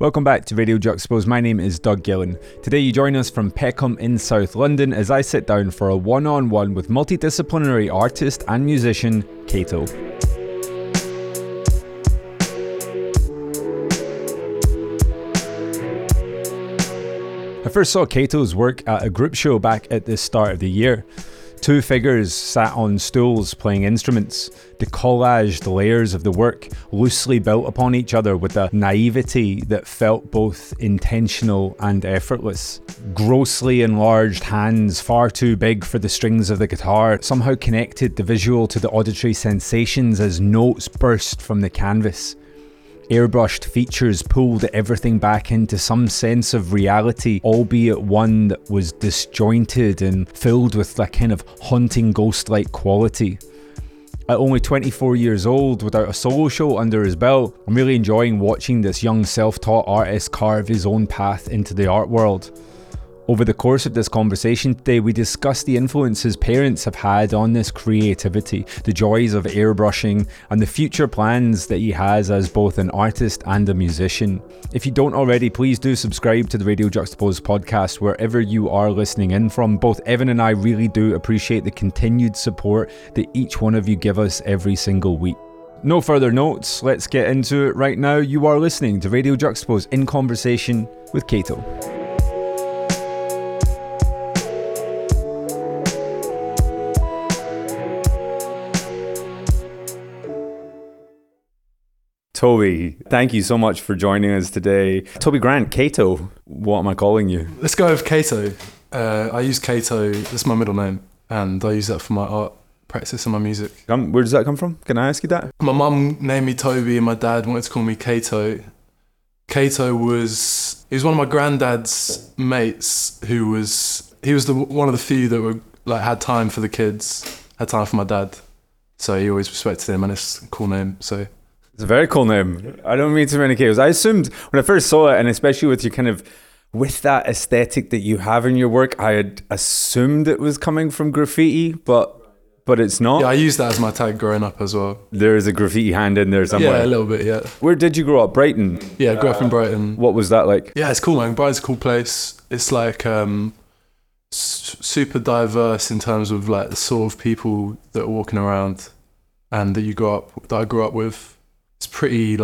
Welcome back to Radio Juxtapose. My name is Doug Gillen. Today you join us from Peckham in South London as I sit down for a one-on-one with multidisciplinary artist and musician Cato. I first saw Cato's work at a group show back at the start of the year. Two figures sat on stools playing instruments. The collaged layers of the work loosely built upon each other with a naivety that felt both intentional and effortless. Grossly enlarged hands, far too big for the strings of the guitar, somehow connected the visual to the auditory sensations as notes burst from the canvas. Airbrushed features pulled everything back into some sense of reality, albeit one that was disjointed and filled with that kind of haunting ghost-like quality. At only 24 years old, without a solo show under his belt, I'm really enjoying watching this young self-taught artist carve his own path into the art world. Over the course of this conversation today, we discuss the influence his parents have had on this creativity, the joys of airbrushing, and the future plans that he has as both an artist and a musician. If you don't already, please do subscribe to the Radio Juxtapose podcast wherever you are listening in from. Both Evan and I really do appreciate the continued support that each one of you give us every single week. No further notes, let's get into it right now. You are listening to Radio Juxtapose in conversation with Cato. Toby, thank you so much for joining us today. Toby Grant, Cato, what am I calling you? Let's go with Cato. I use Cato, that's my middle name, and I use that for my art practice and my music. Where does that come from? Can I ask you that? My mum named me Toby and my dad wanted to call me Cato. Cato was, he was one of my granddad's mates who was, one of the few that were like had time for the kids, had time for my dad. So he always respected him and it's a cool name, so... It's a very cool name. I don't mean too many Katos. I assumed when I first saw it, and especially with your kind of, with that aesthetic that you have in your work, I had assumed it was coming from graffiti, but it's not. Yeah, I used that as my tag growing up as well. There is a graffiti hand in there somewhere. Yeah, a little bit, yeah. Where did you grow up? Brighton? Yeah, I grew up in Brighton. What was that like? Yeah, it's cool, man. Brighton's a cool place. It's like super diverse in terms of like the sort of people that are walking around and that you grew up, that I grew up with. It's pretty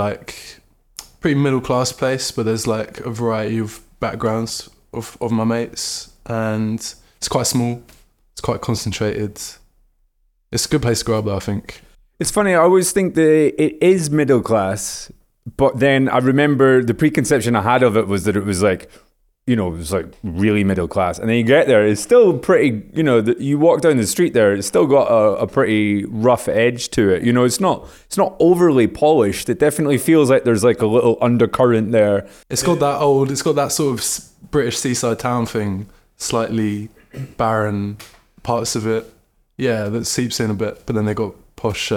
middle class place, but there's like a variety of backgrounds of my mates, and it's quite small, it's quite concentrated. It's a good place to grow up, I think. It's funny, I always think that it is middle class, but then I remember the preconception I had of it was that it was like, you know, it was like really middle class. And then you get there, it's still pretty, you know, you walk down the street there, it's still got a pretty rough edge to it. You know, it's not overly polished. It definitely feels like there's like a little undercurrent there. It's got that sort of British seaside town thing, slightly barren parts of it. Yeah, that seeps in a bit, but then they got posh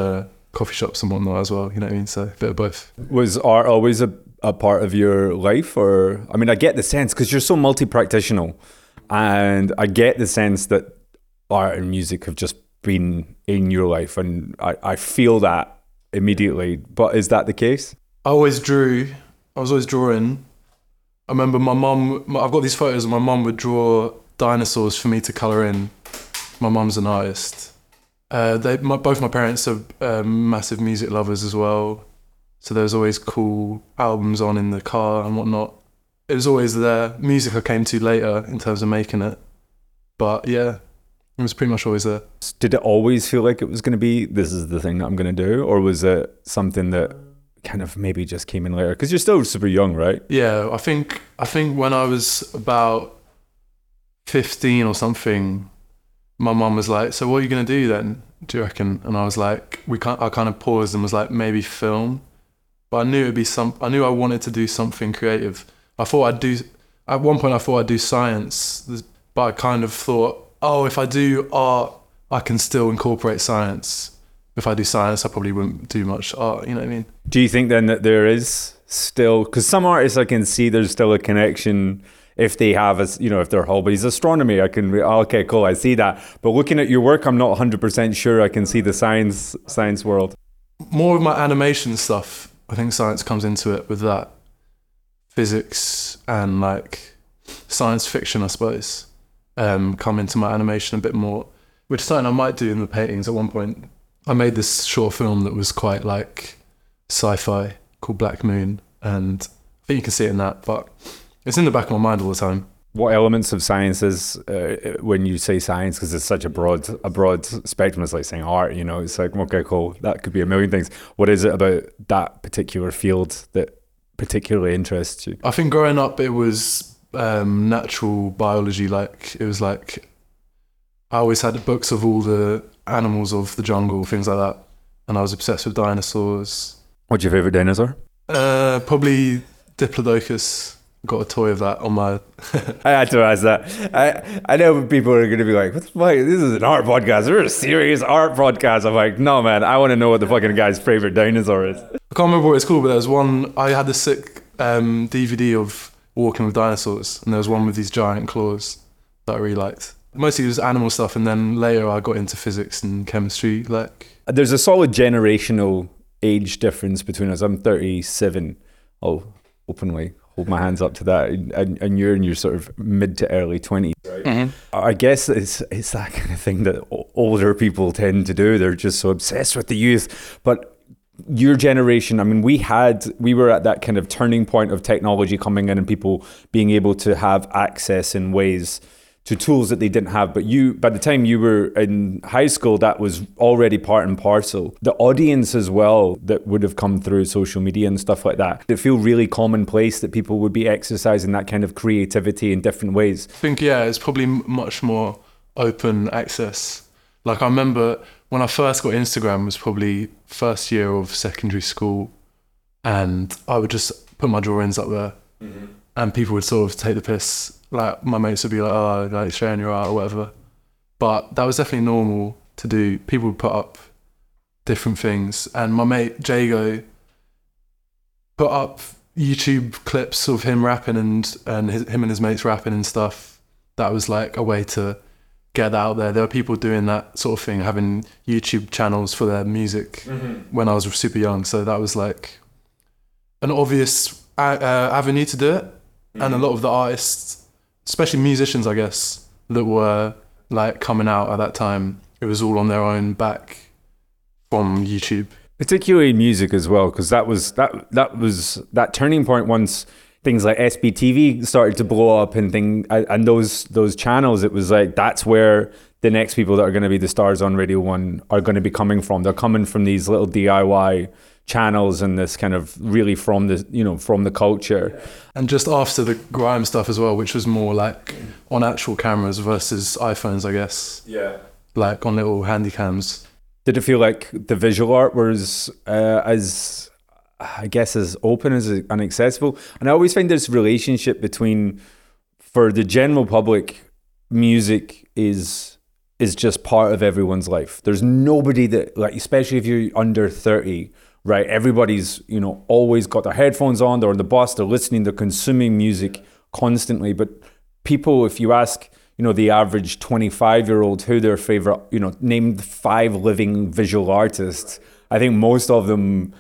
coffee shops and whatnot as well, you know what I mean? So a bit of both. Was art always a part of your life? Or I mean, I get the sense because you're so multi-practitional, and I get the sense that art and music have just been in your life, and I feel that immediately. But is that the case? I was always drawing. I remember my mum, I've got these photos of my mum would draw dinosaurs for me to colour in. My mum's an artist. Both my parents are massive music lovers as well. So there was always cool albums on in the car and whatnot. It was always there. Music I came to later in terms of making it. But yeah, it was pretty much always there. Did it always feel like it was going to be, this is the thing that I'm going to do? Or was it something that kind of maybe just came in later? Because you're still super young, right? Yeah, I think when I was about 15 or something, my mum was like, so what are you going to do then, do you reckon? And I was like, I kind of paused and was like, maybe film. But I knew it'd be I knew I wanted to do something creative. At one point I thought I'd do science, but I kind of thought, oh, if I do art, I can still incorporate science. If I do science, I probably wouldn't do much art, you know what I mean? Do you think then that there is still, because some artists I can see there's still a connection if they have, if their hobbies, astronomy, okay, cool, I see that. But looking at your work, I'm not 100% sure I can see the science world. More of my animation stuff. I think science comes into it with that. physics and like science fiction, I suppose, come into my animation a bit more, which is something I might do in the paintings at one point. I made this short film that was quite like sci-fi called Black Moon, and I think you can see it in that, but it's in the back of my mind all the time. What elements of science is, when you say science, because it's such a broad spectrum, it's like saying art, you know, it's like, okay, cool, that could be a million things. What is it about that particular field that particularly interests you? I think growing up, it was natural biology. Like, it was like, I always had books of all the animals of the jungle, things like that. And I was obsessed with dinosaurs. What's your favourite dinosaur? Probably Diplodocus. Got a toy of that on my... I had to ask that. I know people are going to be like, what the fuck? This is an art podcast. We're a serious art podcast. I'm like, no, man. I want to know what the fucking guy's favourite dinosaur is. I can't remember what it's called, but there was one... I had this sick DVD of Walking with Dinosaurs, and there was one with these giant claws that I really liked. Mostly it was animal stuff, and then later I got into physics and chemistry. Like, there's a solid generational age difference between us. I'm 37. I'll openly hold my hands up to that, and you're in your sort of mid to early 20s, right? Mm-hmm. I guess it's that kind of thing that older people tend to do. They're just so obsessed with the youth. But your generation, I mean, we were at that kind of turning point of technology coming in and people being able to have access in ways to tools that they didn't have. But you, by the time you were in high school, that was already part and parcel. The audience as well that would have come through social media and stuff like that, it feel really commonplace that people would be exercising that kind of creativity in different ways. I think, yeah, it's probably much more open access. Like, I remember when I first got Instagram was probably first year of secondary school, and I would just put my drawings up there. Mm-hmm. And people would sort of take the piss. Like, my mates would be like, oh, like, sharing your art or whatever. But that was definitely normal to do. People would put up different things. And my mate, Jago, put up YouTube clips of him rapping and him and his mates rapping and stuff. That was like a way to get out there. There were people doing that sort of thing, having YouTube channels for their music when I was super young. So that was like an obvious avenue to do it. Mm-hmm. And a lot of the artists, especially musicians, I guess, that were like coming out at that time, it was all on their own back from YouTube. Particularly music as well, because that was that turning point once things like SBTV started to blow up and those channels. It was like, that's where the next people that are going to be the stars on Radio 1 are going to be coming from. They're coming from these little DIY channels and this kind of really from the culture. And just after the grime stuff as well, which was more like on actual cameras versus iPhones, I guess. Yeah. Like on little handy cams. Did it feel like the visual art was as open as inaccessible? And I always find this relationship between, for the general public, music is just part of everyone's life. There's nobody that, like, especially if you're under 30, right? Everybody's, you know, always got their headphones on, they're on the bus, they're listening, they're consuming music constantly. But people, if you ask, you know, the average 25-year-old who their favorite, you know, named 5 living visual artists, I think most of them,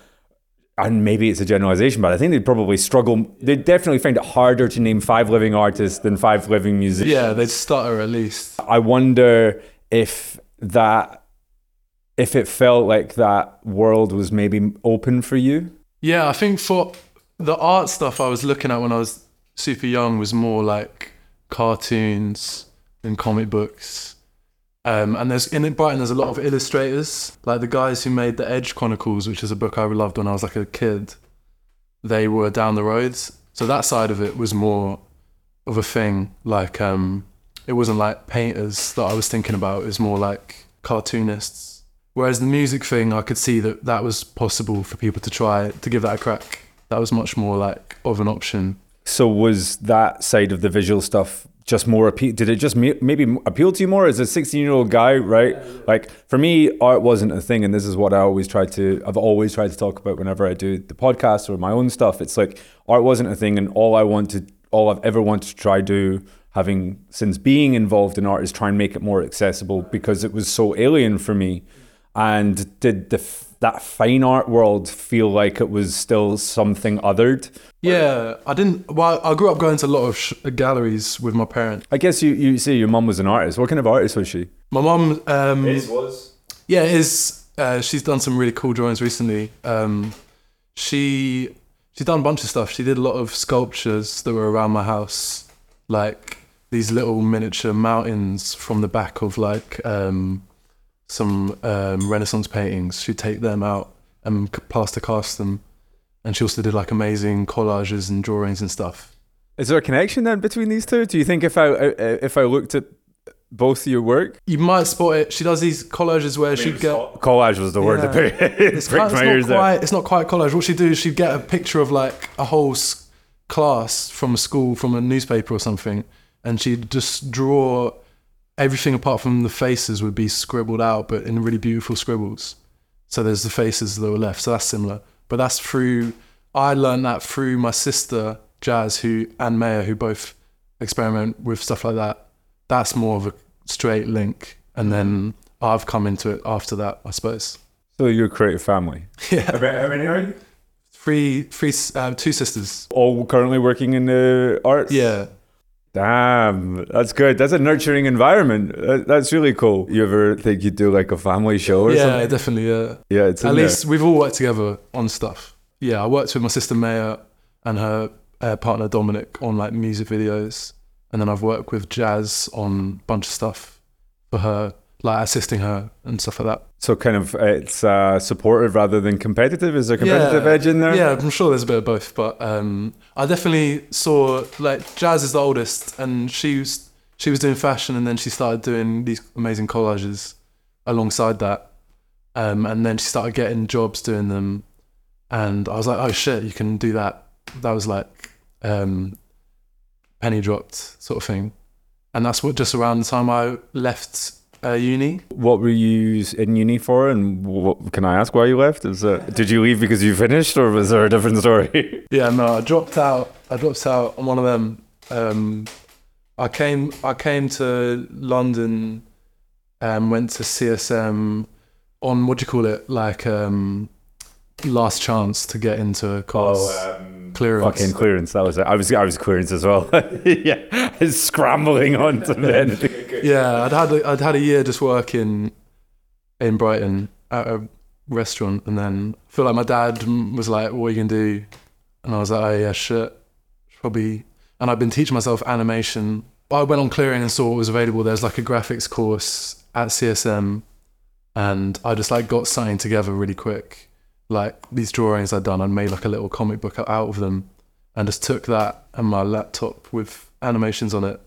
and maybe it's a generalization, but I think they'd probably struggle. They'd definitely find it harder to name 5 living artists than 5 living musicians. Yeah, they'd stutter at least. I wonder if it felt like that world was maybe open for you? Yeah, I think for the art stuff I was looking at when I was super young was more like cartoons and comic books. And in Brighton, there's a lot of illustrators, like the guys who made The Edge Chronicles, which is a book I loved when I was like a kid. They were down the roads. So that side of it was more of a thing. Like, it wasn't like painters that I was thinking about. It was more like cartoonists. Whereas the music thing, I could see that was possible for people to try, to give that a crack. That was much more like of an option. So was that side of the visual stuff just more appeal? Did it just maybe appeal to you more as a 16-year-old guy, right? Like, for me, art wasn't a thing. And this is what I've always tried to talk about whenever I do the podcast or my own stuff. It's like, art wasn't a thing. And all I've ever wanted to try do, having since being involved in art, is try and make it more accessible because it was so alien for me. And did the that fine art world feel like it was still something othered? Yeah, I didn't. Well, I grew up going to a lot of galleries with my parents. I guess you say your mum was an artist. What kind of artist was she? My mum was. Yeah, is she's done some really cool drawings recently. She's done a bunch of stuff. She did a lot of sculptures that were around my house, like these little miniature mountains from the back of like some Renaissance paintings. She'd take them out and plaster cast them. And she also did like amazing collages and drawings and stuff. Is there a connection then between these two? Do you think if I looked at both of your work, you might spot it? She does these collages where she'd get... Collage was the word. It's not quite collage. What she'd do is she'd get a picture of like a whole class from a school, from a newspaper or something. And she'd just draw everything apart from the faces would be scribbled out, but in really beautiful scribbles. So there's the faces that were left. So that's similar. But that's I learned that through my sister, Jazz, and Maya, who both experiment with stuff like that. That's more of a straight link. And then I've come into it after that, I suppose. So you're a creative family. Yeah. How many are you? Two sisters. All currently working in the arts? Yeah. Damn, that's good. That's a nurturing environment. That's really cool. You ever think you'd do like a family show or something? Yeah, definitely, yeah. Yeah, it's at least we've all worked together on stuff. Yeah, I worked with my sister Maya and her partner Dominic on like music videos. And then I've worked with Jazz on a bunch of stuff for her, like assisting her and stuff like that. So kind of it's supportive rather than competitive. Is there a competitive edge in there? Yeah, I'm sure there's a bit of both, but I definitely saw like Jazz is the oldest, and she was doing fashion, and then she started doing these amazing collages alongside that, and then she started getting jobs doing them, and I was like, oh shit, you can do that. That was like penny dropped sort of thing, and that's what just around the time I left. Uni. What were you in uni for, and what, can I ask why you left? Did you leave because you finished, or was there a different story? Yeah, no, I dropped out on one of them. I came to London and went to CSM on, what do you call it, like last chance to get into a class. Clearance. Fucking clearance, that was it. I was clearance as well. Yeah, it's scrambling on to anything. Yeah, I'd had a year just working in Brighton at a restaurant, and then I feel like my dad was like, what are you going to do? And I was like, oh yeah, shit. Probably. And I've been teaching myself animation. I went on clearing and saw what was available. There's like a graphics course at CSM, and I just like got something together really quick. Like these drawings I'd done, I made like a little comic book out of them, and just took that and my laptop with animations on it,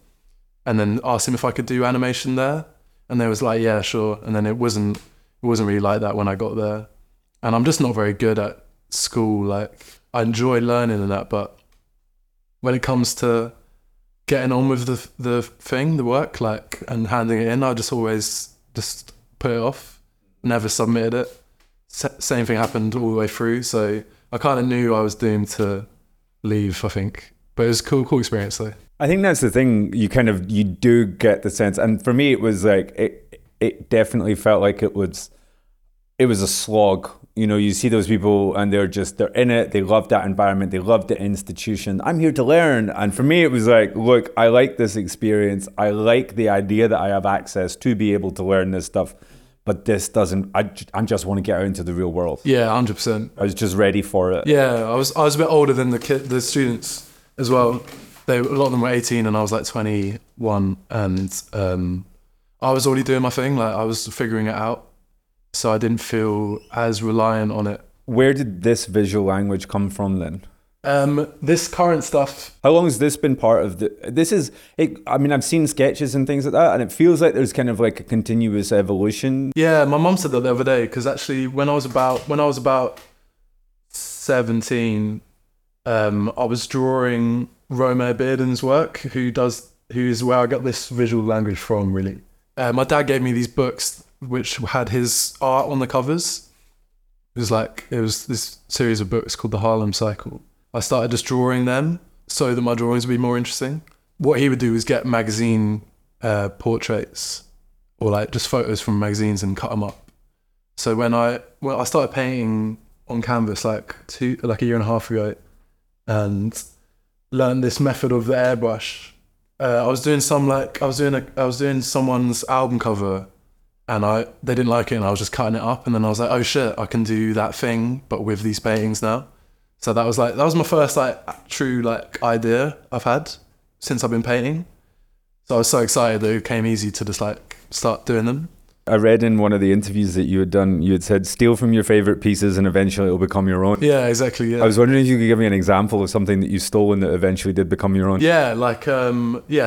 and then asked him if I could do animation there, and they was like, yeah, sure. And then it wasn't really like that when I got there, and I'm just not very good at school. Like I enjoy learning and that, but when it comes to getting on with the work, like, and handing it in, I just always just put it off, never submitted it. Same thing happened all the way through, so I kind of knew I was doomed to leave, I think. But it was a cool experience though. I think that's the thing, you do get the sense, and for me it was like, it definitely felt like it was a slog. You know, you see those people and they're in it, they love that environment, they love the institution. I'm here to learn. And for me it was like, look, I like this experience, I like the idea that I have access to be able to learn this stuff. But this doesn't. I just want to get out into the real world. Yeah, 100%. I was just ready for it. Yeah, I was a bit older than the students as well. A lot of them were 18, and I was like 21, and I was already doing my thing. Like I was figuring it out, so I didn't feel as reliant on it. Where did this visual language come from then? This current stuff. How long has this been part of I mean, I've seen sketches and things like that, and it feels like there's kind of like a continuous evolution. Yeah, my mum said that the other day, because actually when I was about 17, I was drawing Romain Bearden's work, who is where I got this visual language from, really. My dad gave me these books which had his art on the covers. It was this series of books called the Harlem Cycle. I started just drawing them so that my drawings would be more interesting. What he would do is get magazine portraits, or like just photos from magazines, and cut them up So when I started painting on canvas like a year and a half ago, and learned this method of the airbrush. I was doing someone's album cover, and they didn't like it, and I was just cutting it up, and then I was like, oh shit, I can do that thing, but with these paintings now. So that was my first true idea I've had since I've been painting. So I was so excited that it came easy to just start doing them. I read in one of the interviews that you had done, you had said, steal from your favorite pieces and eventually it'll become your own. Yeah, exactly. Yeah. I was wondering if you could give me an example of something that you stole and that eventually did become your own. Yeah,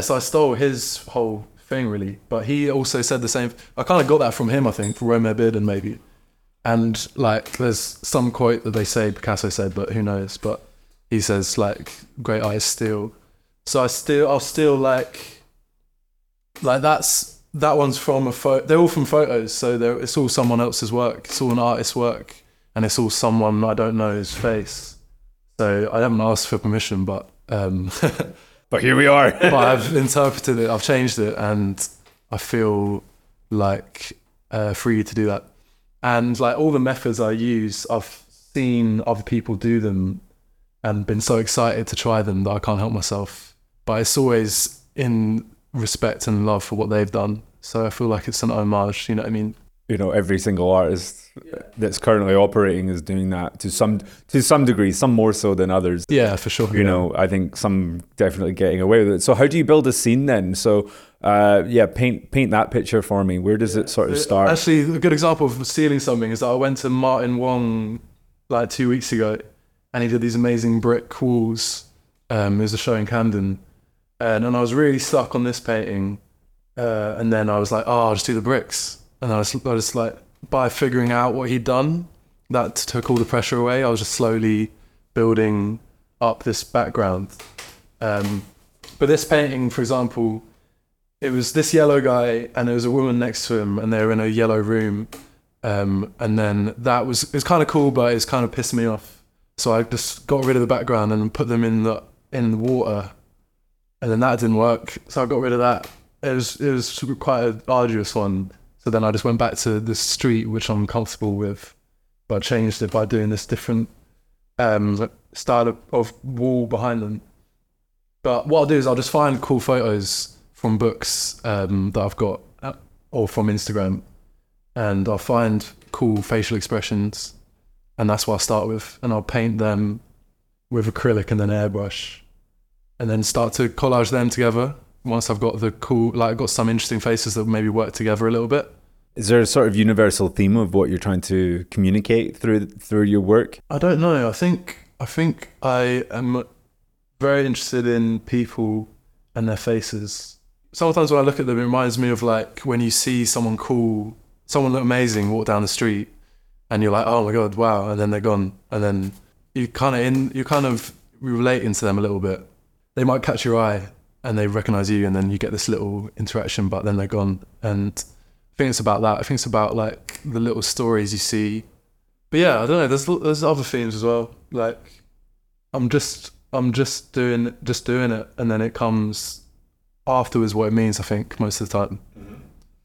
so I stole his whole thing really, but he also said the same. I kind of got that from him, I think, from Romeo Bearden maybe. And there's some quote that they say Picasso said, but who knows? But he says great eyes steal. So I'll steal that one's from a photo. They're all from photos, so it's all someone else's work. It's all an artist's work, and it's all someone I don't know's face. So I haven't asked for permission, but but here we are. But I've interpreted it, I've changed it, and I feel free to do that. And all the methods I use, I've seen other people do them, and been so excited to try them that I can't help myself. But it's always in respect and love for what they've done. So I feel like it's an homage, you know what I mean? You know, every single artist that's currently operating is doing that to some degree, some more so than others. Yeah, for sure. You know, I think some definitely getting away with it. So how do you build a scene then? So paint that picture for me. Where does it sort of start? Actually, a good example of stealing something is that I went to Martin Wong 2 weeks ago, and he did these amazing brick walls. It was a show in Camden. And I was really stuck on this painting, and then I was like, "Oh, I'll just do the bricks." And I was by figuring out what he'd done, that took all the pressure away. I was just slowly building up this background. But this painting, for example, it was this yellow guy, and there was a woman next to him, and they were in a yellow room. And then it was kind of cool, but it's kind of pissed me off. So I just got rid of the background and put them in the water. And then that didn't work, so I got rid of that. It was quite an arduous one. So then I just went back to the street, which I'm comfortable with, but changed it by doing this different style of wall behind them. But what I'll do is I'll just find cool photos from books that I've got, or from Instagram, and I'll find cool facial expressions, and that's what I'll start with. And I'll paint them with acrylic and then airbrush, and then start to collage them together once I've got the cool, I've got some interesting faces that maybe work together a little bit. Is there a sort of universal theme of what you're trying to communicate through your work? I don't know. I think I am very interested in people and their faces. Sometimes when I look at them, it reminds me of when you see someone cool, someone look amazing, walk down the street, and you're like, oh my God, wow, and then they're gone. And then you kind of relate into them a little bit. They might catch your eye and they recognize you, and then you get this little interaction, but then they're gone. And I think it's about that. I think it's about the little stories you see. But yeah, I don't know. There's other themes as well. I'm just doing it, and then it comes afterwards what it means, I think, most of the time.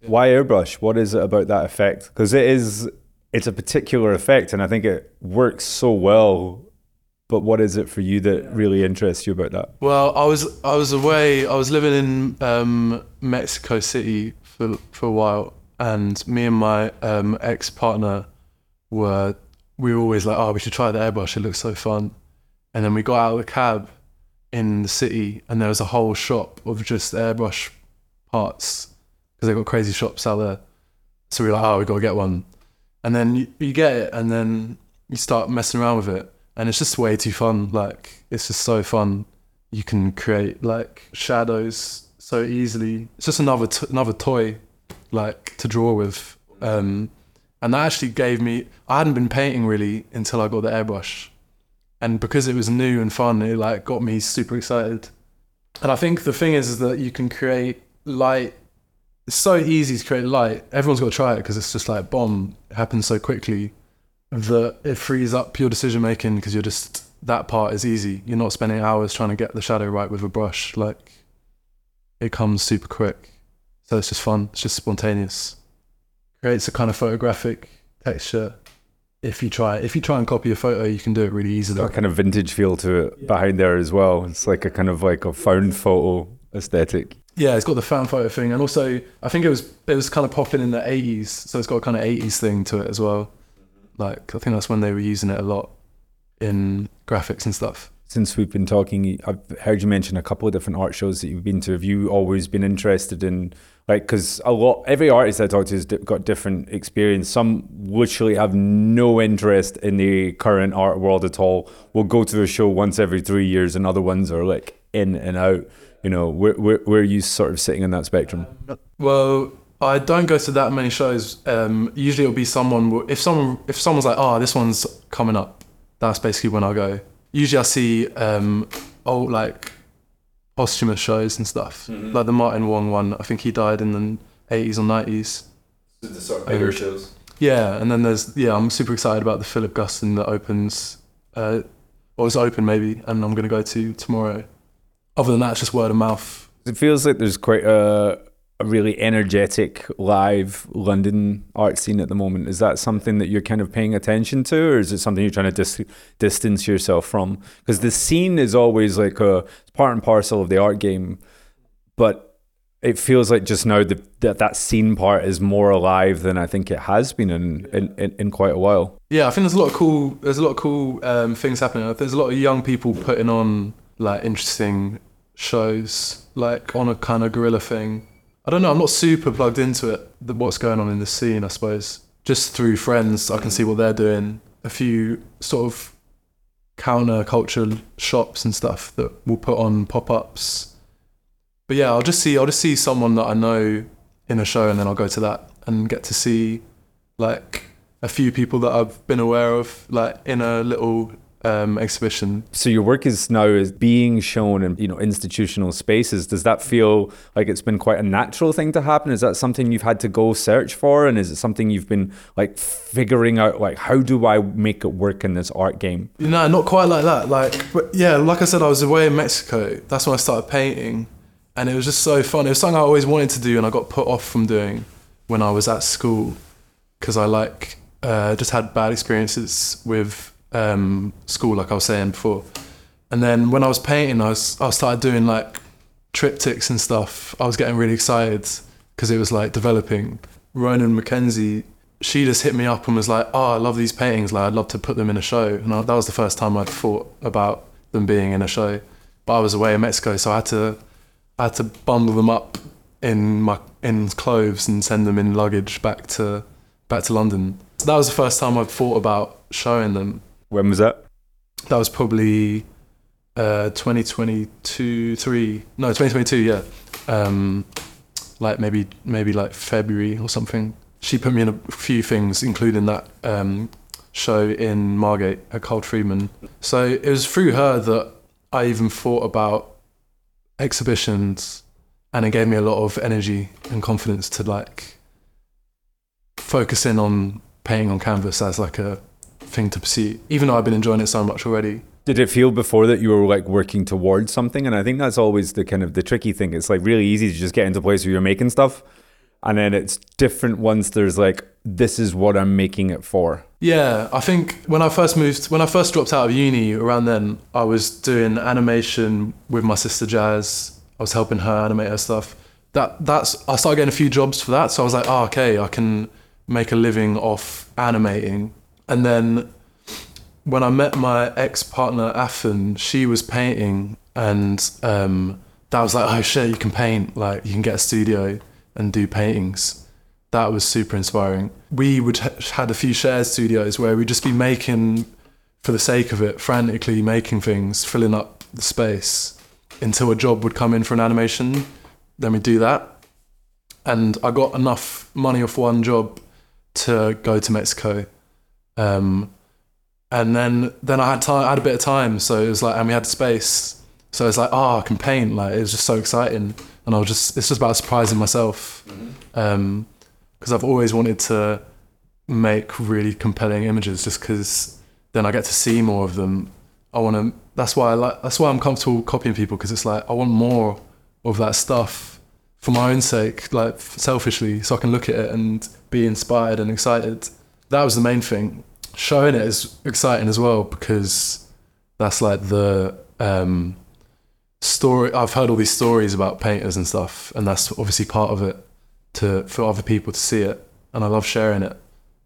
Why airbrush? What is it about that effect? Because it's a particular effect, and I think it works so well. But what is it for you that really interests you about that? Well, I was away. I was living in Mexico City for a while, and me and my ex-partner we were always like, oh, we should try the airbrush. It looks so fun. And then we got out of the cab in the city, and there was a whole shop of just airbrush parts, because they got crazy shops out there. So we were like, oh, we got to get one. And then you get it, and then you start messing around with it. And it's just way too fun. It's just so fun. You can create shadows so easily. It's just another toy, to draw with. And that actually gave me. I hadn't been painting really until I got the airbrush, and because it was new and fun, it got me super excited. And I think the thing is that you can create light. It's so easy to create light. Everyone's got to try it because it's just bomb. It happens so quickly. That it frees up your decision making, because you're just, that part is easy. You're not spending hours trying to get the shadow right with a brush. It comes super quick. So it's just fun. It's just spontaneous. Creates a kind of photographic That's shit. If you try and copy a photo, you can do it really easily. Got a kind of vintage feel to it behind there as well. It's like a kind of like a found photo aesthetic. Yeah, it's got the found photo thing, and also I think it was kind of popping in the 80s, so it's got a kind of 80s thing to it as well. Like I think that's when they were using it a lot in graphics and stuff. Since we've been talking, I've heard you mention a couple of different art shows that you've been to. Have you always been interested in, like, because every artist I talk to has got different experience. Some literally have no interest in the current art world at all. Will go to a show once every 3 years, and other ones are like in and out. You know, where are you sort of sitting in that spectrum? Well, I don't go to that many shows. Usually it'll be someone, if someone's like, oh, this one's coming up, that's basically when I go. Usually I see old, like, posthumous shows and stuff. Mm-hmm. Like the Martin Wong one, I think he died in the 80s or 90s. So the sort of bigger shows? Yeah, and then I'm super excited about the Philip Guston that opens, it's open maybe, and I'm going to go to tomorrow. Other than that, it's just word of mouth. It feels like there's quite a really energetic live London art scene at the moment. Is that something that you're kind of paying attention to, or is it something you're trying to distance yourself from? Because the scene is always like it's part and parcel of the art game, but it feels like just now that scene part is more alive than I think it has been in quite a while. Yeah, I think there's a lot of cool things happening. There's a lot of young people putting on like interesting shows, like on a kind of guerrilla thing. I don't know, I'm not super plugged into it, what's going on in the scene, I suppose. Just through friends, I can see what they're doing. A few sort of counter-culture shops and stuff that will put on pop-ups. But yeah, I'll just see someone that I know in a show, and then I'll go to that and get to see like a few people that I've been aware of, like in a little exhibition. So your work is now being shown in, you know, institutional spaces. Does that feel like it's been quite a natural thing to happen? Is that something you've had to go search for, and is it something you've been like figuring out, like, how do I make it work in this art game? No, not quite like that. Like I said, I was away in Mexico. That's when I started painting, and it was just so fun. It was something I always wanted to do, and I got put off from doing when I was at school because I just had bad experiences with school, like I was saying before. And then when I was painting, I started doing like triptychs and stuff. I was getting really excited because it was like developing. Ronan McKenzie, she just hit me up and was like, oh, I love these paintings, like I'd love to put them in a show. And that was the first time I'd thought about them being in a show, but I was away in Mexico, so I had to bundle them up in clothes and send them in luggage back to London. So that was the first time I'd thought about showing them. When was that? That was probably 2022, yeah. Like maybe like February or something. She put me in a few things, including that show in Margate at Carl Freeman. So it was through her that I even thought about exhibitions, and it gave me a lot of energy and confidence to like focus in on painting on canvas as like a thing to pursue, even though I've been enjoying it so much already. Did it feel before that you were like working towards something? And I think that's always the kind of the tricky thing. It's like really easy to just get into a place where you're making stuff, and then it's different once there's like, this is what I'm making it for. Yeah, I think when I first dropped out of uni, around then I was doing animation with my sister Jazz. I was helping her animate her stuff. I started getting a few jobs for that, so I was like, oh, okay, I can make a living off animating. And then when I met my ex-partner, Afen, she was painting, and that was like, oh shit, you can paint, like you can get a studio and do paintings. That was super inspiring. We had a few shared studios where we'd just be making, for the sake of it, frantically making things, filling up the space until a job would come in for an animation. Then we'd do that. And I got enough money off one job to go to Mexico. And then I had time. I had a bit of time, so it was like, and we had space, so it's like, oh, I can paint. Like it was just so exciting, and it's just about surprising myself, because I've always wanted to make really compelling images, just because then I get to see more of them. I want to. That's why I'm comfortable copying people, because it's like I want more of that stuff for my own sake, like selfishly, so I can look at it and be inspired and excited. that was the main thing. Showing it is exciting as well, because that's like the story. I've heard all these stories about painters and stuff, and that's obviously part of it, to for other people to see it, and I love sharing it.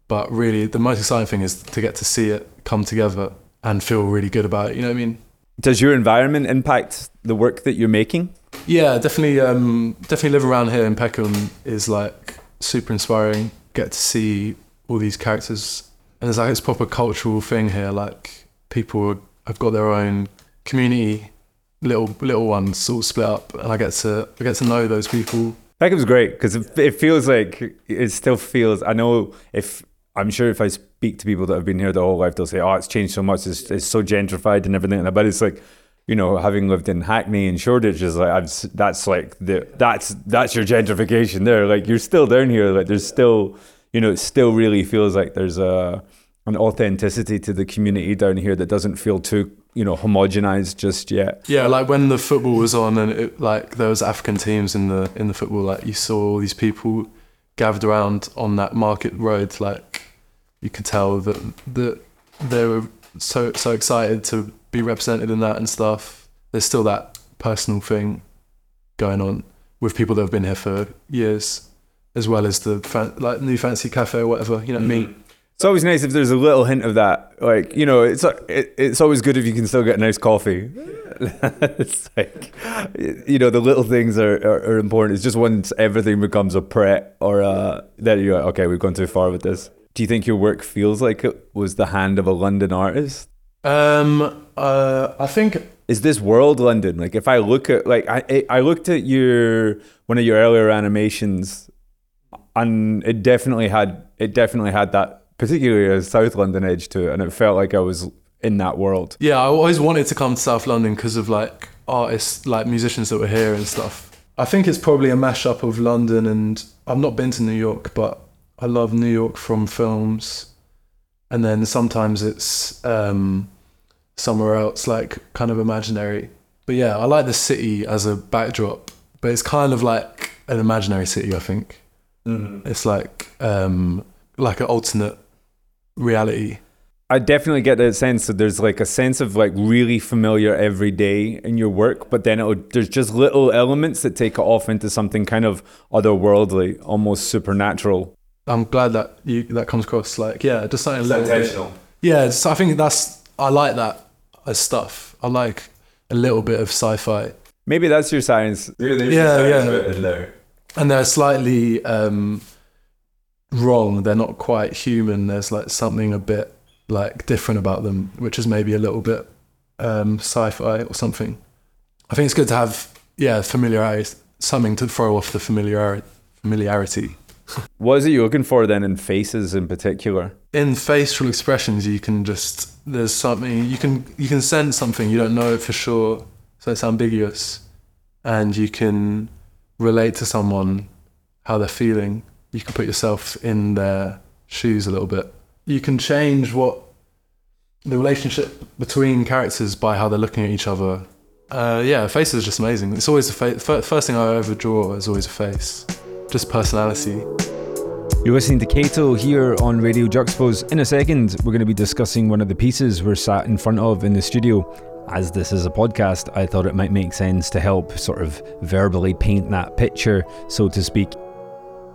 But really, the most exciting thing is to get to see it come together and feel really good about it, you know what I mean? Does your environment impact the work that you're making? Yeah, definitely. Definitely live around here in Peckham is like super inspiring. Get to see all these characters, and there's like this proper cultural thing here. Like people have got their own community, little ones all split up, and I get to know those people. Peckham's great because it feels like it still feels. I know I'm sure if I speak to people that have been here their whole life, they'll say, "Oh, it's changed so much. It's so gentrified and everything." But it's like, you know, having lived in Hackney and Shoreditch is like, that's your gentrification there. Like you're still down here. Like there's still, you know, it still really feels like there's an authenticity to the community down here that doesn't feel too, you know, homogenized just yet. Yeah, like when the football was on and it, like there was African teams in the football, like you saw all these people gathered around on that market road. Like you could tell that they were so excited to be represented in that and stuff. There's still that personal thing going on with people that have been here for years, as well as the like new fancy cafe or whatever, you know what I mean? It's always nice if there's a little hint of that. Like, you know, it's always good if you can still get a nice coffee. It's like, you know, the little things are important. It's just once everything becomes a pret or then you're like, okay, we've gone too far with this. Do you think your work feels like it was the hand of a London artist? I think, is this world London? Like if I look at, like I looked at one of your earlier animations, and it definitely had that particularly a South London edge to it, and it felt like I was in that world. Yeah, I always wanted to come to South London because of like artists, like musicians that were here and stuff. I think it's probably a mashup of London, and I've not been to New York, but I love New York from films, and then sometimes it's somewhere else, like kind of imaginary. But yeah, I like the city as a backdrop, but it's kind of like an imaginary city, I think. Mm-hmm. It's like an alternate reality. I definitely get that sense that there's like a sense of like really familiar everyday in your work, but then there's just little elements that take it off into something kind of otherworldly, almost supernatural. I'm glad that that comes across. Like, yeah, just something little. Yeah, so I think I like that as stuff. I like a little bit of sci-fi. Maybe that's your science. Yeah. And they're slightly wrong. They're not quite human. There's like something a bit like different about them, which is maybe a little bit sci-fi or something. I think it's good to have familiarity, something to throw off the familiarity. What is it you're looking for then in faces in particular? In facial expressions, there's something you can sense something, you don't know it for sure, so it's ambiguous, and you can relate to someone, how they're feeling. You can put yourself in their shoes a little bit. You can change what the relationship between characters by how they're looking at each other. Faces are just amazing. It's always a face. First thing I ever draw is always a face. Just personality. You're listening to Cato here on Radio Juxtapose. In a second, we're going to be discussing one of the pieces we're sat in front of in the studio. As this is a podcast, I thought it might make sense to help sort of verbally paint that picture, so to speak.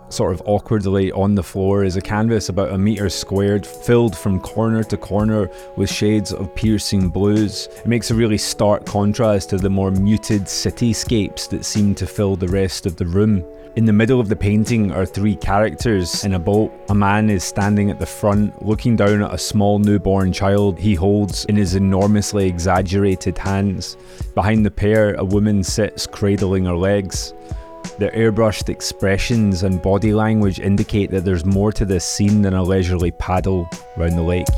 Sort of awkwardly on the floor is a canvas about 1 meter squared, filled from corner to corner with shades of piercing blues. It makes a really stark contrast to the more muted cityscapes that seem to fill the rest of the room. In the middle of the painting are 3 characters in a boat. A man is standing at the front, looking down at a small newborn child he holds in his enormously exaggerated hands. Behind the pair, a woman sits cradling her legs. The airbrushed expressions and body language indicate that there's more to this scene than a leisurely paddle round the lake.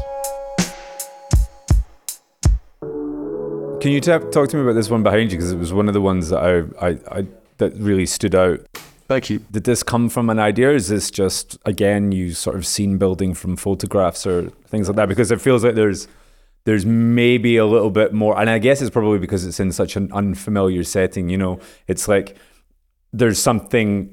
Can you talk to me about this one behind you? Because it was one of the ones that I that really stood out. Thank you. Did this come from an idea? Or is this just, again, you sort of scene building from photographs or things like that? Because it feels like there's maybe a little bit more, and I guess it's probably because it's in such an unfamiliar setting, you know, it's like, there's something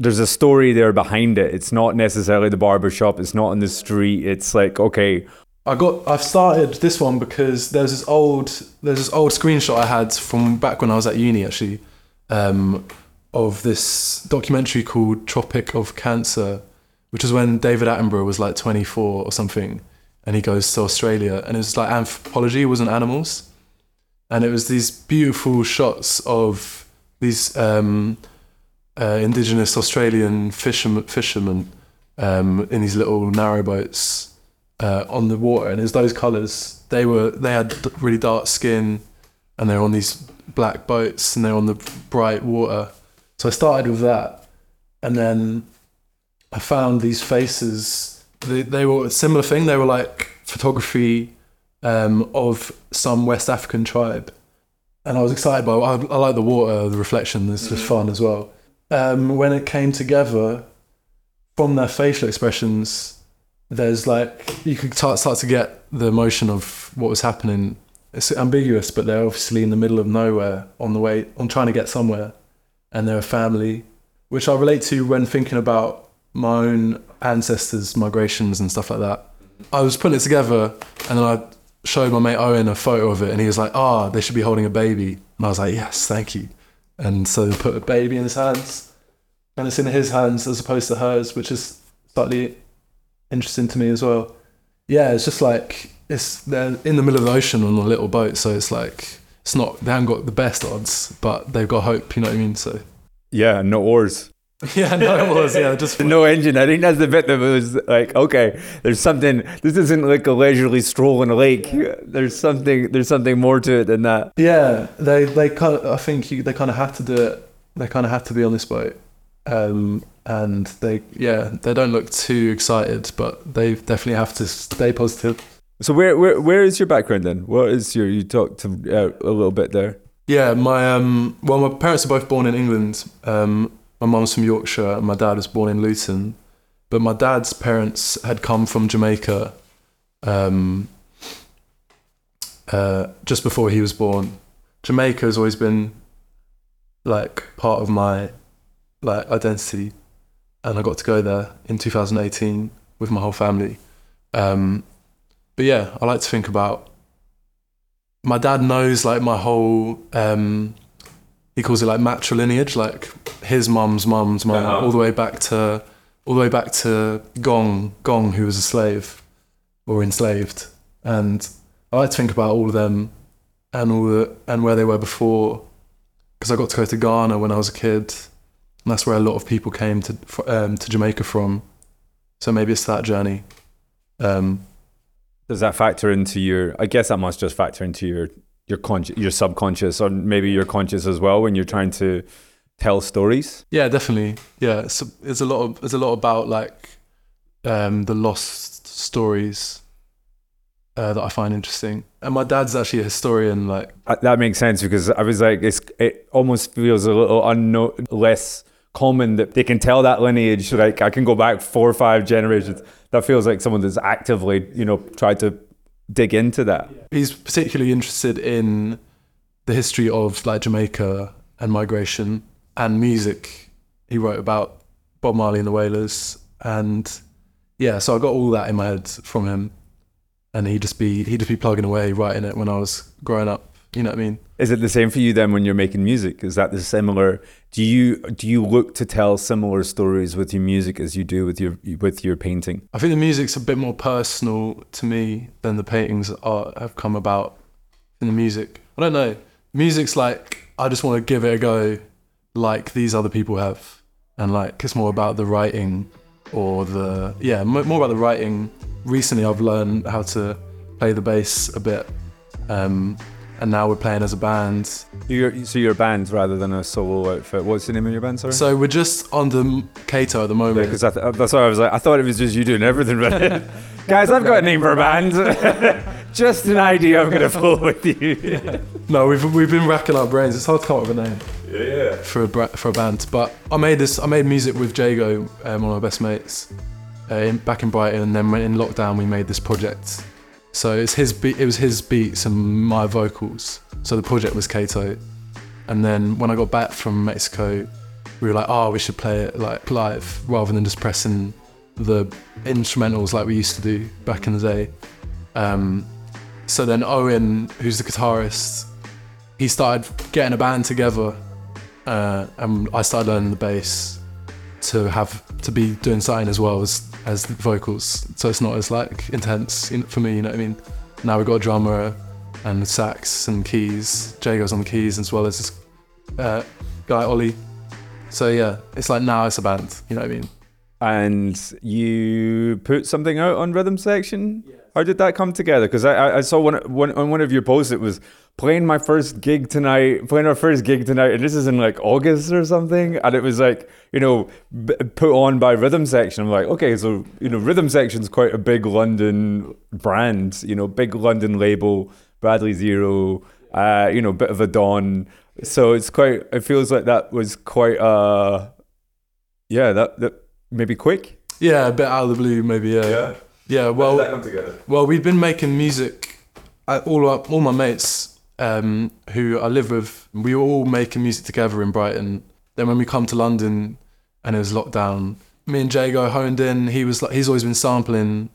there's a story there behind it. It's not necessarily the barbershop. It's not in the street. It's like, okay. I've started this one because there's this old screenshot I had from back when I was at uni, actually, of this documentary called Tropic of Cancer, which is when David Attenborough was like 24 or something, and he goes to Australia, and it was like anthropology, it wasn't animals. And it was these beautiful shots of these indigenous Australian fishermen in these little narrowboats on the water, and it's those colours. They had really dark skin, and they're on these black boats, and they're on the bright water. So I started with that, and then I found these faces. They were a similar thing. They were like photography of some West African tribe, and I was excited by it. I like the water, the reflection. This was fun as well. When it came together, from their facial expressions, there's like, you could start to get the emotion of what was happening. It's ambiguous, but they're obviously in the middle of nowhere on trying to get somewhere. And they're a family, which I relate to when thinking about my own ancestors, migrations and stuff like that. I was putting it together, and then I showed my mate Owen a photo of it, and he was like, they should be holding a baby. And I was like, yes, thank you. And so they put a baby in his hands, and it's in his hands as opposed to hers, which is slightly interesting to me as well. Yeah, it's just like, they're in the middle of the ocean on a little boat, so it's like, they haven't got the best odds, but they've got hope, you know what I mean? So yeah, no oars. Yeah, no oars, yeah. Just no engine. I think that's the bit that was like, okay, there's something, this isn't like a leisurely stroll in a lake. There's something more to it than that. Yeah, they kind of have to do it. They kind of have to be on this boat. And they don't look too excited, but they definitely have to stay positive. So where is your background then? What is you talked a little bit there. Yeah, my parents are both born in England. My mum's from Yorkshire and my dad was born in Luton. But my dad's parents had come from Jamaica just before he was born. Jamaica has always been like part of my like identity, and I got to go there in 2018 with my whole family. But yeah, I like to think about, my dad knows like my whole, he calls it like matrilineage, like his mum's mum, uh-huh. all the way back to Gong, who was a slave or enslaved. And I like to think about all of them and and where they were before, because I got to go to Ghana when I was a kid, and that's where a lot of people came to Jamaica from. So maybe it's that journey. Does that factor into your? I guess that must just factor into your subconscious, or maybe your conscious as well, when you're trying to tell stories. Yeah, definitely. Yeah, it's a lot about like the lost stories that I find interesting. And my dad's actually a historian. Like that makes sense, because I was like, it almost feels a little less common that they can tell that lineage. Like I can go back 4 or 5 generations. That feels like someone that's actively, tried to dig into that. He's particularly interested in the history of like Jamaica and migration and music. He wrote about Bob Marley and the Wailers, and yeah, so I got all that in my head from him, and he'd just be plugging away writing it when I was growing up. You know what I mean? Is it the same for you then when you're making music? Is that the similar? Do you look to tell similar stories with your music as you do with your painting? I think the music's a bit more personal to me than the paintings have come about in the music. I don't know. Music's like, I just want to give it a go like these other people have. And like, it's more about the writing more about the writing. Recently I've learned how to play the bass a bit. And now we're playing as a band. So you're a band rather than a solo outfit. What's the name of your band, sorry? So we're just under Cato at the moment. Yeah, because that's why I was like, I thought it was just you doing everything. Right? Guys, I've got a name for a band. Just an idea I'm going to follow with you. Yeah. No, we've been racking our brains. It's hard to come up with a name. Yeah. For a band. But I made music with Jago, one of my best mates, back in Brighton. And then in lockdown, we made this project. So it was his beats and my vocals. So the project was Cato. And then when I got back from Mexico, we were like, oh, we should play it like live rather than just pressing the instrumentals like we used to do back in the day. So then Owen, who's the guitarist, he started getting a band together, and I started learning the bass to have to be doing something as well as the vocals, so it's not as like intense for me, you know what I mean? Now we've got a drummer and sax and keys, Jago's on the keys, as well as this guy Ollie. So yeah, it's like now it's a band, you know what I mean? And you put something out on Rhythm Section? Yeah. How did that come together? Because I saw one on one of your posts, it was playing our first gig tonight, and this is in like August or something, and it was like, you know, put on by Rhythm Section. I'm like, okay, so, you know, Rhythm Section's quite a big London brand, you know, big London label, Bradley Zero, you know, bit of a Don. So it's quite, it feels like that was quite, that maybe quick? Yeah, a bit out of the blue, maybe, yeah. Yeah, well, how did that come together? Well, we've been making music, all my mates who I live with, we were all making music together in Brighton. Then when we come to London and it was lockdown, me and Jago honed in. He was like, he's always been sampling,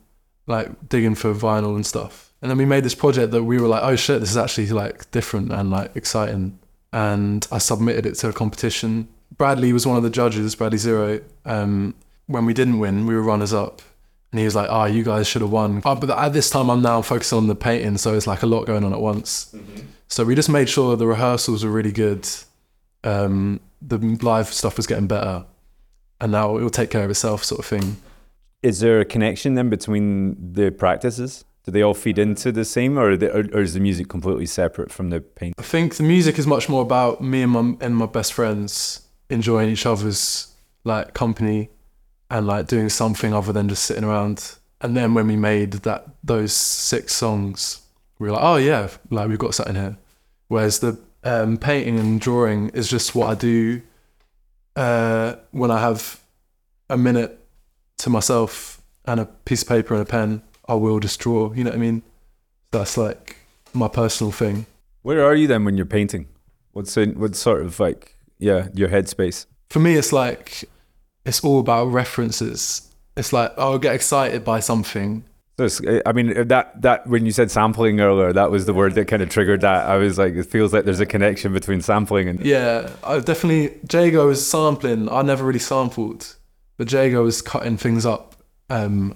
like digging for vinyl and stuff. And then we made this project that we were like, oh shit, this is actually like different and like exciting. And I submitted it to a competition. Bradley was one of the judges, Bradley Zero. When we didn't win, we were runners up. And he was like, you guys should have won. But at this time, I'm now focusing on the painting, so it's like a lot going on at once. Mm-hmm. So we just made sure the rehearsals were really good. The live stuff was getting better. And now it will take care of itself, sort of thing. Is there a connection then between the practices? Do they all feed into the same, or is the music completely separate from the painting? I think the music is much more about me and my best friends enjoying each other's like company and like doing something other than just sitting around. And then when we made those 6 songs, we were like, oh yeah, like we've got something here. Whereas the painting and drawing is just what I do when I have a minute to myself and a piece of paper and a pen, I will just draw, you know what I mean? That's like my personal thing. Where are you then when you're painting? What sort of like, yeah, your headspace? For me, it's like, it's all about references. It's like, I'll get excited by something. I mean, that when you said sampling earlier, that was the word that kind of triggered that. I was like, it feels like there's a connection between sampling and... Yeah, I definitely... Jago was sampling. I never really sampled. But Jago was cutting things up from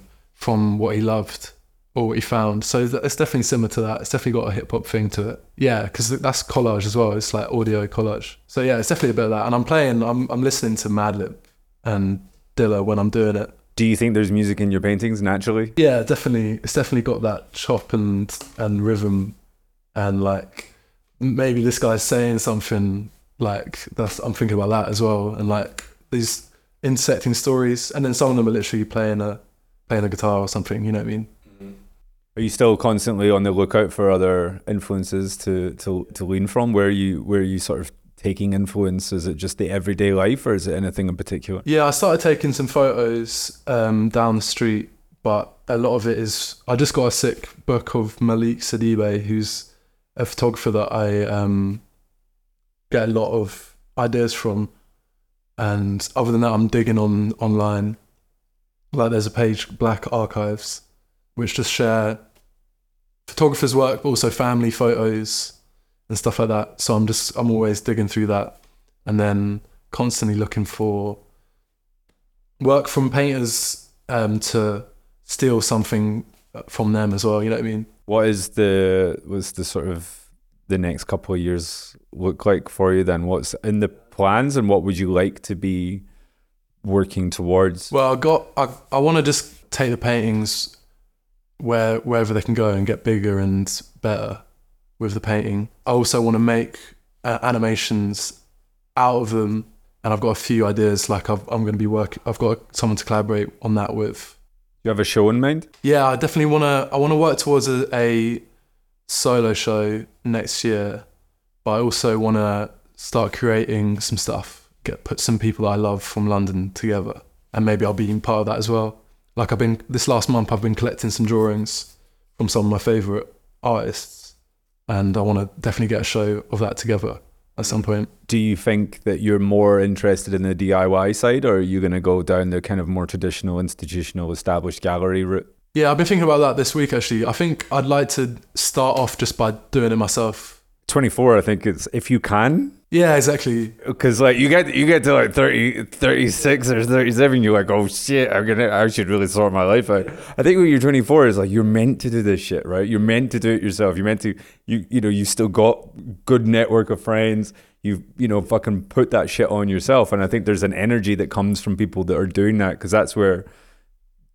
what he loved or what he found. So it's definitely similar to that. It's definitely got a hip-hop thing to it. Yeah, because that's collage as well. It's like audio collage. So yeah, it's definitely a bit of that. And I'm listening to Mad Lib and Dilla when I'm doing it. Do you think there's music in your paintings naturally? Yeah, definitely. It's definitely got that chop and rhythm, and like maybe this guy's saying something, like I'm thinking about that as well, and like these intersecting stories, and then some of them are literally playing a guitar or something. You know what I mean? Mm-hmm. Are you still constantly on the lookout for other influences to lean from? Where are you sort of taking influence? Is it just the everyday life, or is it anything in particular? Yeah, I started taking some photos down the street, but a lot of it is, I just got a sick book of Malik Sidibe, who's a photographer that I get a lot of ideas from. And other than that, I'm digging online. Like there's a page, Black Archives, which just share photographers' work, but also family photos and stuff like that. So I'm always digging through that, and then constantly looking for work from painters to steal something from them as well, you know what I mean? What's the sort of the next couple of years look like for you then? What's in the plans, and what would you like to be working towards? Well, I want to just take the paintings wherever they can go and get bigger and better with the painting. I also want to make animations out of them, and I've got a few ideas. Like I've got someone to collaborate on that with. You have a show in mind? Yeah, I definitely want to work towards a solo show next year, but I also want to start creating some stuff. Put some people I love from London together, and maybe I'll be part of that as well. Like this last month, I've been collecting some drawings from some of my favourite artists, and I want to definitely get a show of that together. at some point. Do you think that you're more interested in the DIY side, or are you going to go down the kind of more traditional, institutional, established gallery route? Yeah, I've been thinking about that this week, actually. I think I'd like to start off just by doing it myself. 24, I think it's, if you can. Yeah, exactly. Because like you get to like 30, 36 or 37, you're like, oh shit, I should really sort my life out. I think when you're 24 is like, you're meant to do this shit, right? You're meant to do it yourself. You're meant to, you know, you still got good network of friends. You know, fucking put that shit on yourself. And I think there's an energy that comes from people that are doing that, because that's where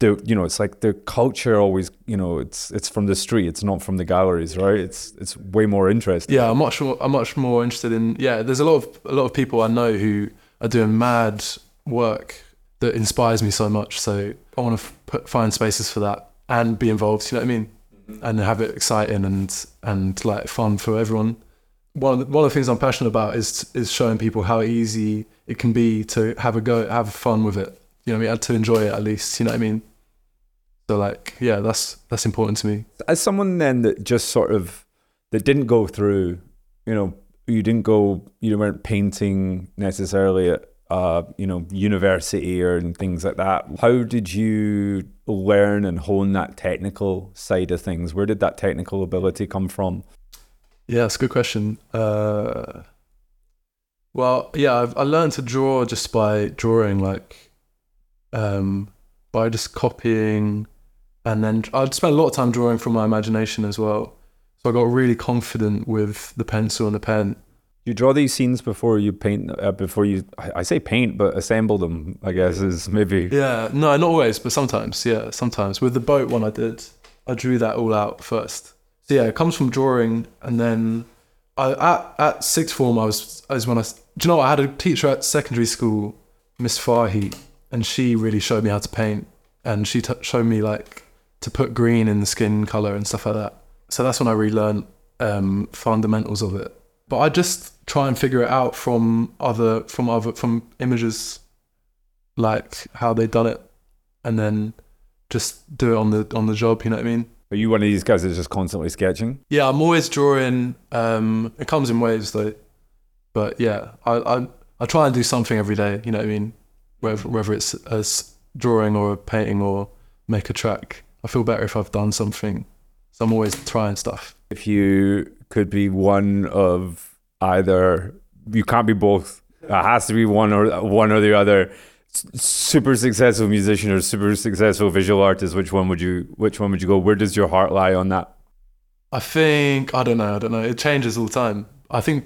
the, you know, it's like the culture always, you know, it's from the street, it's not from the galleries, right? It's way more interesting. Yeah, I'm much more interested in, yeah, there's a lot of people I know who are doing mad work that inspires me so much, so I want to find spaces for that and be involved, you know what I mean? Mm-hmm. And have it exciting and like fun for everyone. One of the things I'm passionate about is showing people how easy it can be to have a go, have fun with it. You know what I mean? I had to enjoy it at least, you know what I mean? So like, yeah, that's important to me. As someone then that just sort of, that didn't go through, you know, you weren't painting necessarily at, you know, university or and things like that. How did you learn and hone that technical side of things? Where did that technical ability come from? Yeah, that's a good question. Well, yeah, I learned to draw just by drawing, like, by just copying, and then I'd spend a lot of time drawing from my imagination as well. So I got really confident with the pencil and the pen. You draw these scenes before you paint, I say paint, but assemble them, I guess, is maybe. Yeah, no, not always, but sometimes, yeah, sometimes. With the boat one I did, I drew that all out first. So yeah, it comes from drawing, and then at sixth form, I had a teacher at secondary school, Miss Farheat, and she really showed me how to paint, and she showed me like to put green in the skin color and stuff like that. So that's when I relearned fundamentals of it. But I just try and figure it out from images, like how they done it, and then just do it on the job. You know what I mean? Are you one of these guys that's just constantly sketching? Yeah, I'm always drawing. It comes in waves though, but yeah, I try and do something every day. You know what I mean? Whether it's a drawing or a painting or make a track, I feel better if I've done something. So I'm always trying stuff. If you could be one of either, you can't be both. It has to be one or the other. Super successful musician or super successful visual artist. Which one would you go? Where does your heart lie on that? I don't know. It changes all the time. I think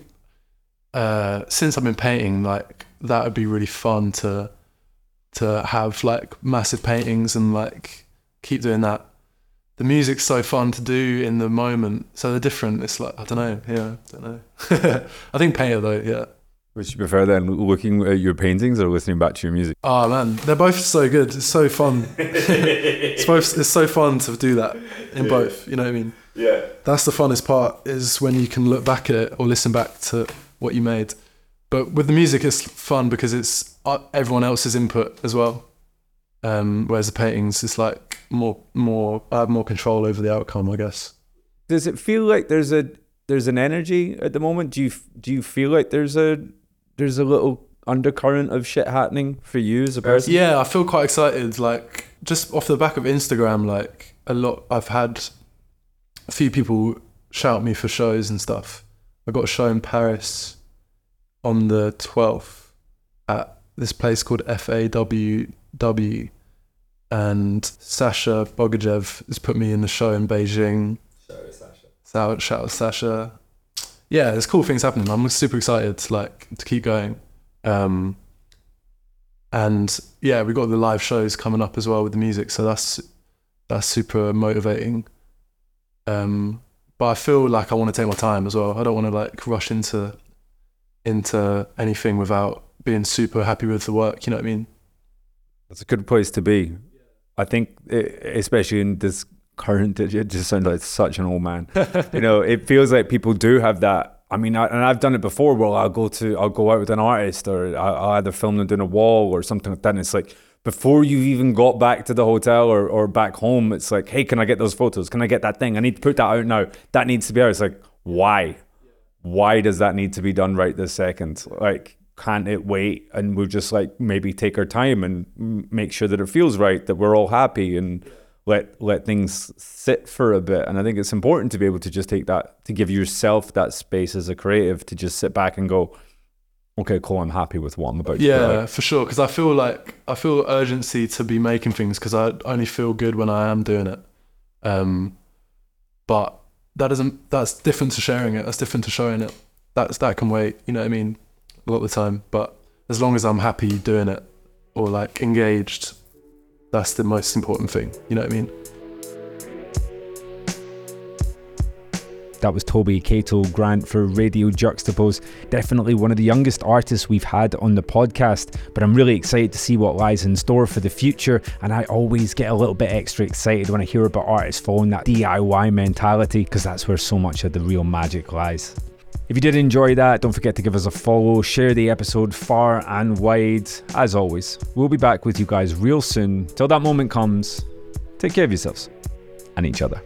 since I've been painting, like that would be really fun to have like massive paintings and like keep doing that. The music's so fun to do in the moment, so they're different. It's like I don't know. I think painter though, yeah. Would you prefer then looking at your paintings or listening back to your music? Oh man, they're both so good. It's so fun. It's so fun to do that in both. You know what I mean? Yeah. That's the funnest part, is when you can look back at it or listen back to what you made. But with the music, it's fun because it's everyone else's input as well. Whereas the paintings, it's like more. I have more control over the outcome, I guess. Does it feel like there's an energy at the moment? Do you feel like there's a little undercurrent of shit happening for you as a person? Yeah, I feel quite excited. Like just off the back of Instagram, like I've had a few people shout me for shows and stuff. I got a show in Paris on the 12th at this place called F-A-W-W, and Sasha Bogdjev has put me in the show in Beijing. Shout out Sasha. Yeah, there's cool things happening. I'm super excited to keep going. And yeah, we've got the live shows coming up as well with the music, so that's super motivating. But I feel like I want to take my time as well. I don't want to like rush into anything without being super happy with the work, you know what I mean? That's a good place to be. I think, especially in this current, it just sounds like such an old man. You know, it feels like people do have that. I mean, and I've done it before where I'll go out with an artist, or I'll either film them doing a wall or something like that, and it's like, before you even got back to the hotel or back home, it's like, hey, can I get those photos? Can I get that thing? I need to put that out now. That needs to be out. It's like, why? why does that need to be done right this second? Like, can't it wait? And we'll just like maybe take our time and make sure that it feels right, that we're all happy, and let things sit for a bit. And I think it's important to be able to just take that, to give yourself that space as a creative to just sit back and go, okay, cool, I'm happy with what I'm about to do. Yeah, for sure. Because I feel urgency to be making things, because I only feel good when I am doing it. But that's different to sharing it. That's different to showing it. That can wait, you know what I mean? A lot of the time, but as long as I'm happy doing it or like engaged, that's the most important thing, you know what I mean? That was Toby Cato Grant for Radio Juxtapose. Definitely one of the youngest artists we've had on the podcast, but I'm really excited to see what lies in store for the future, and I always get a little bit extra excited when I hear about artists following that DIY mentality, because that's where so much of the real magic lies. If you did enjoy that, don't forget to give us a follow, share the episode far and wide. As always, we'll be back with you guys real soon. Till that moment comes, take care of yourselves and each other.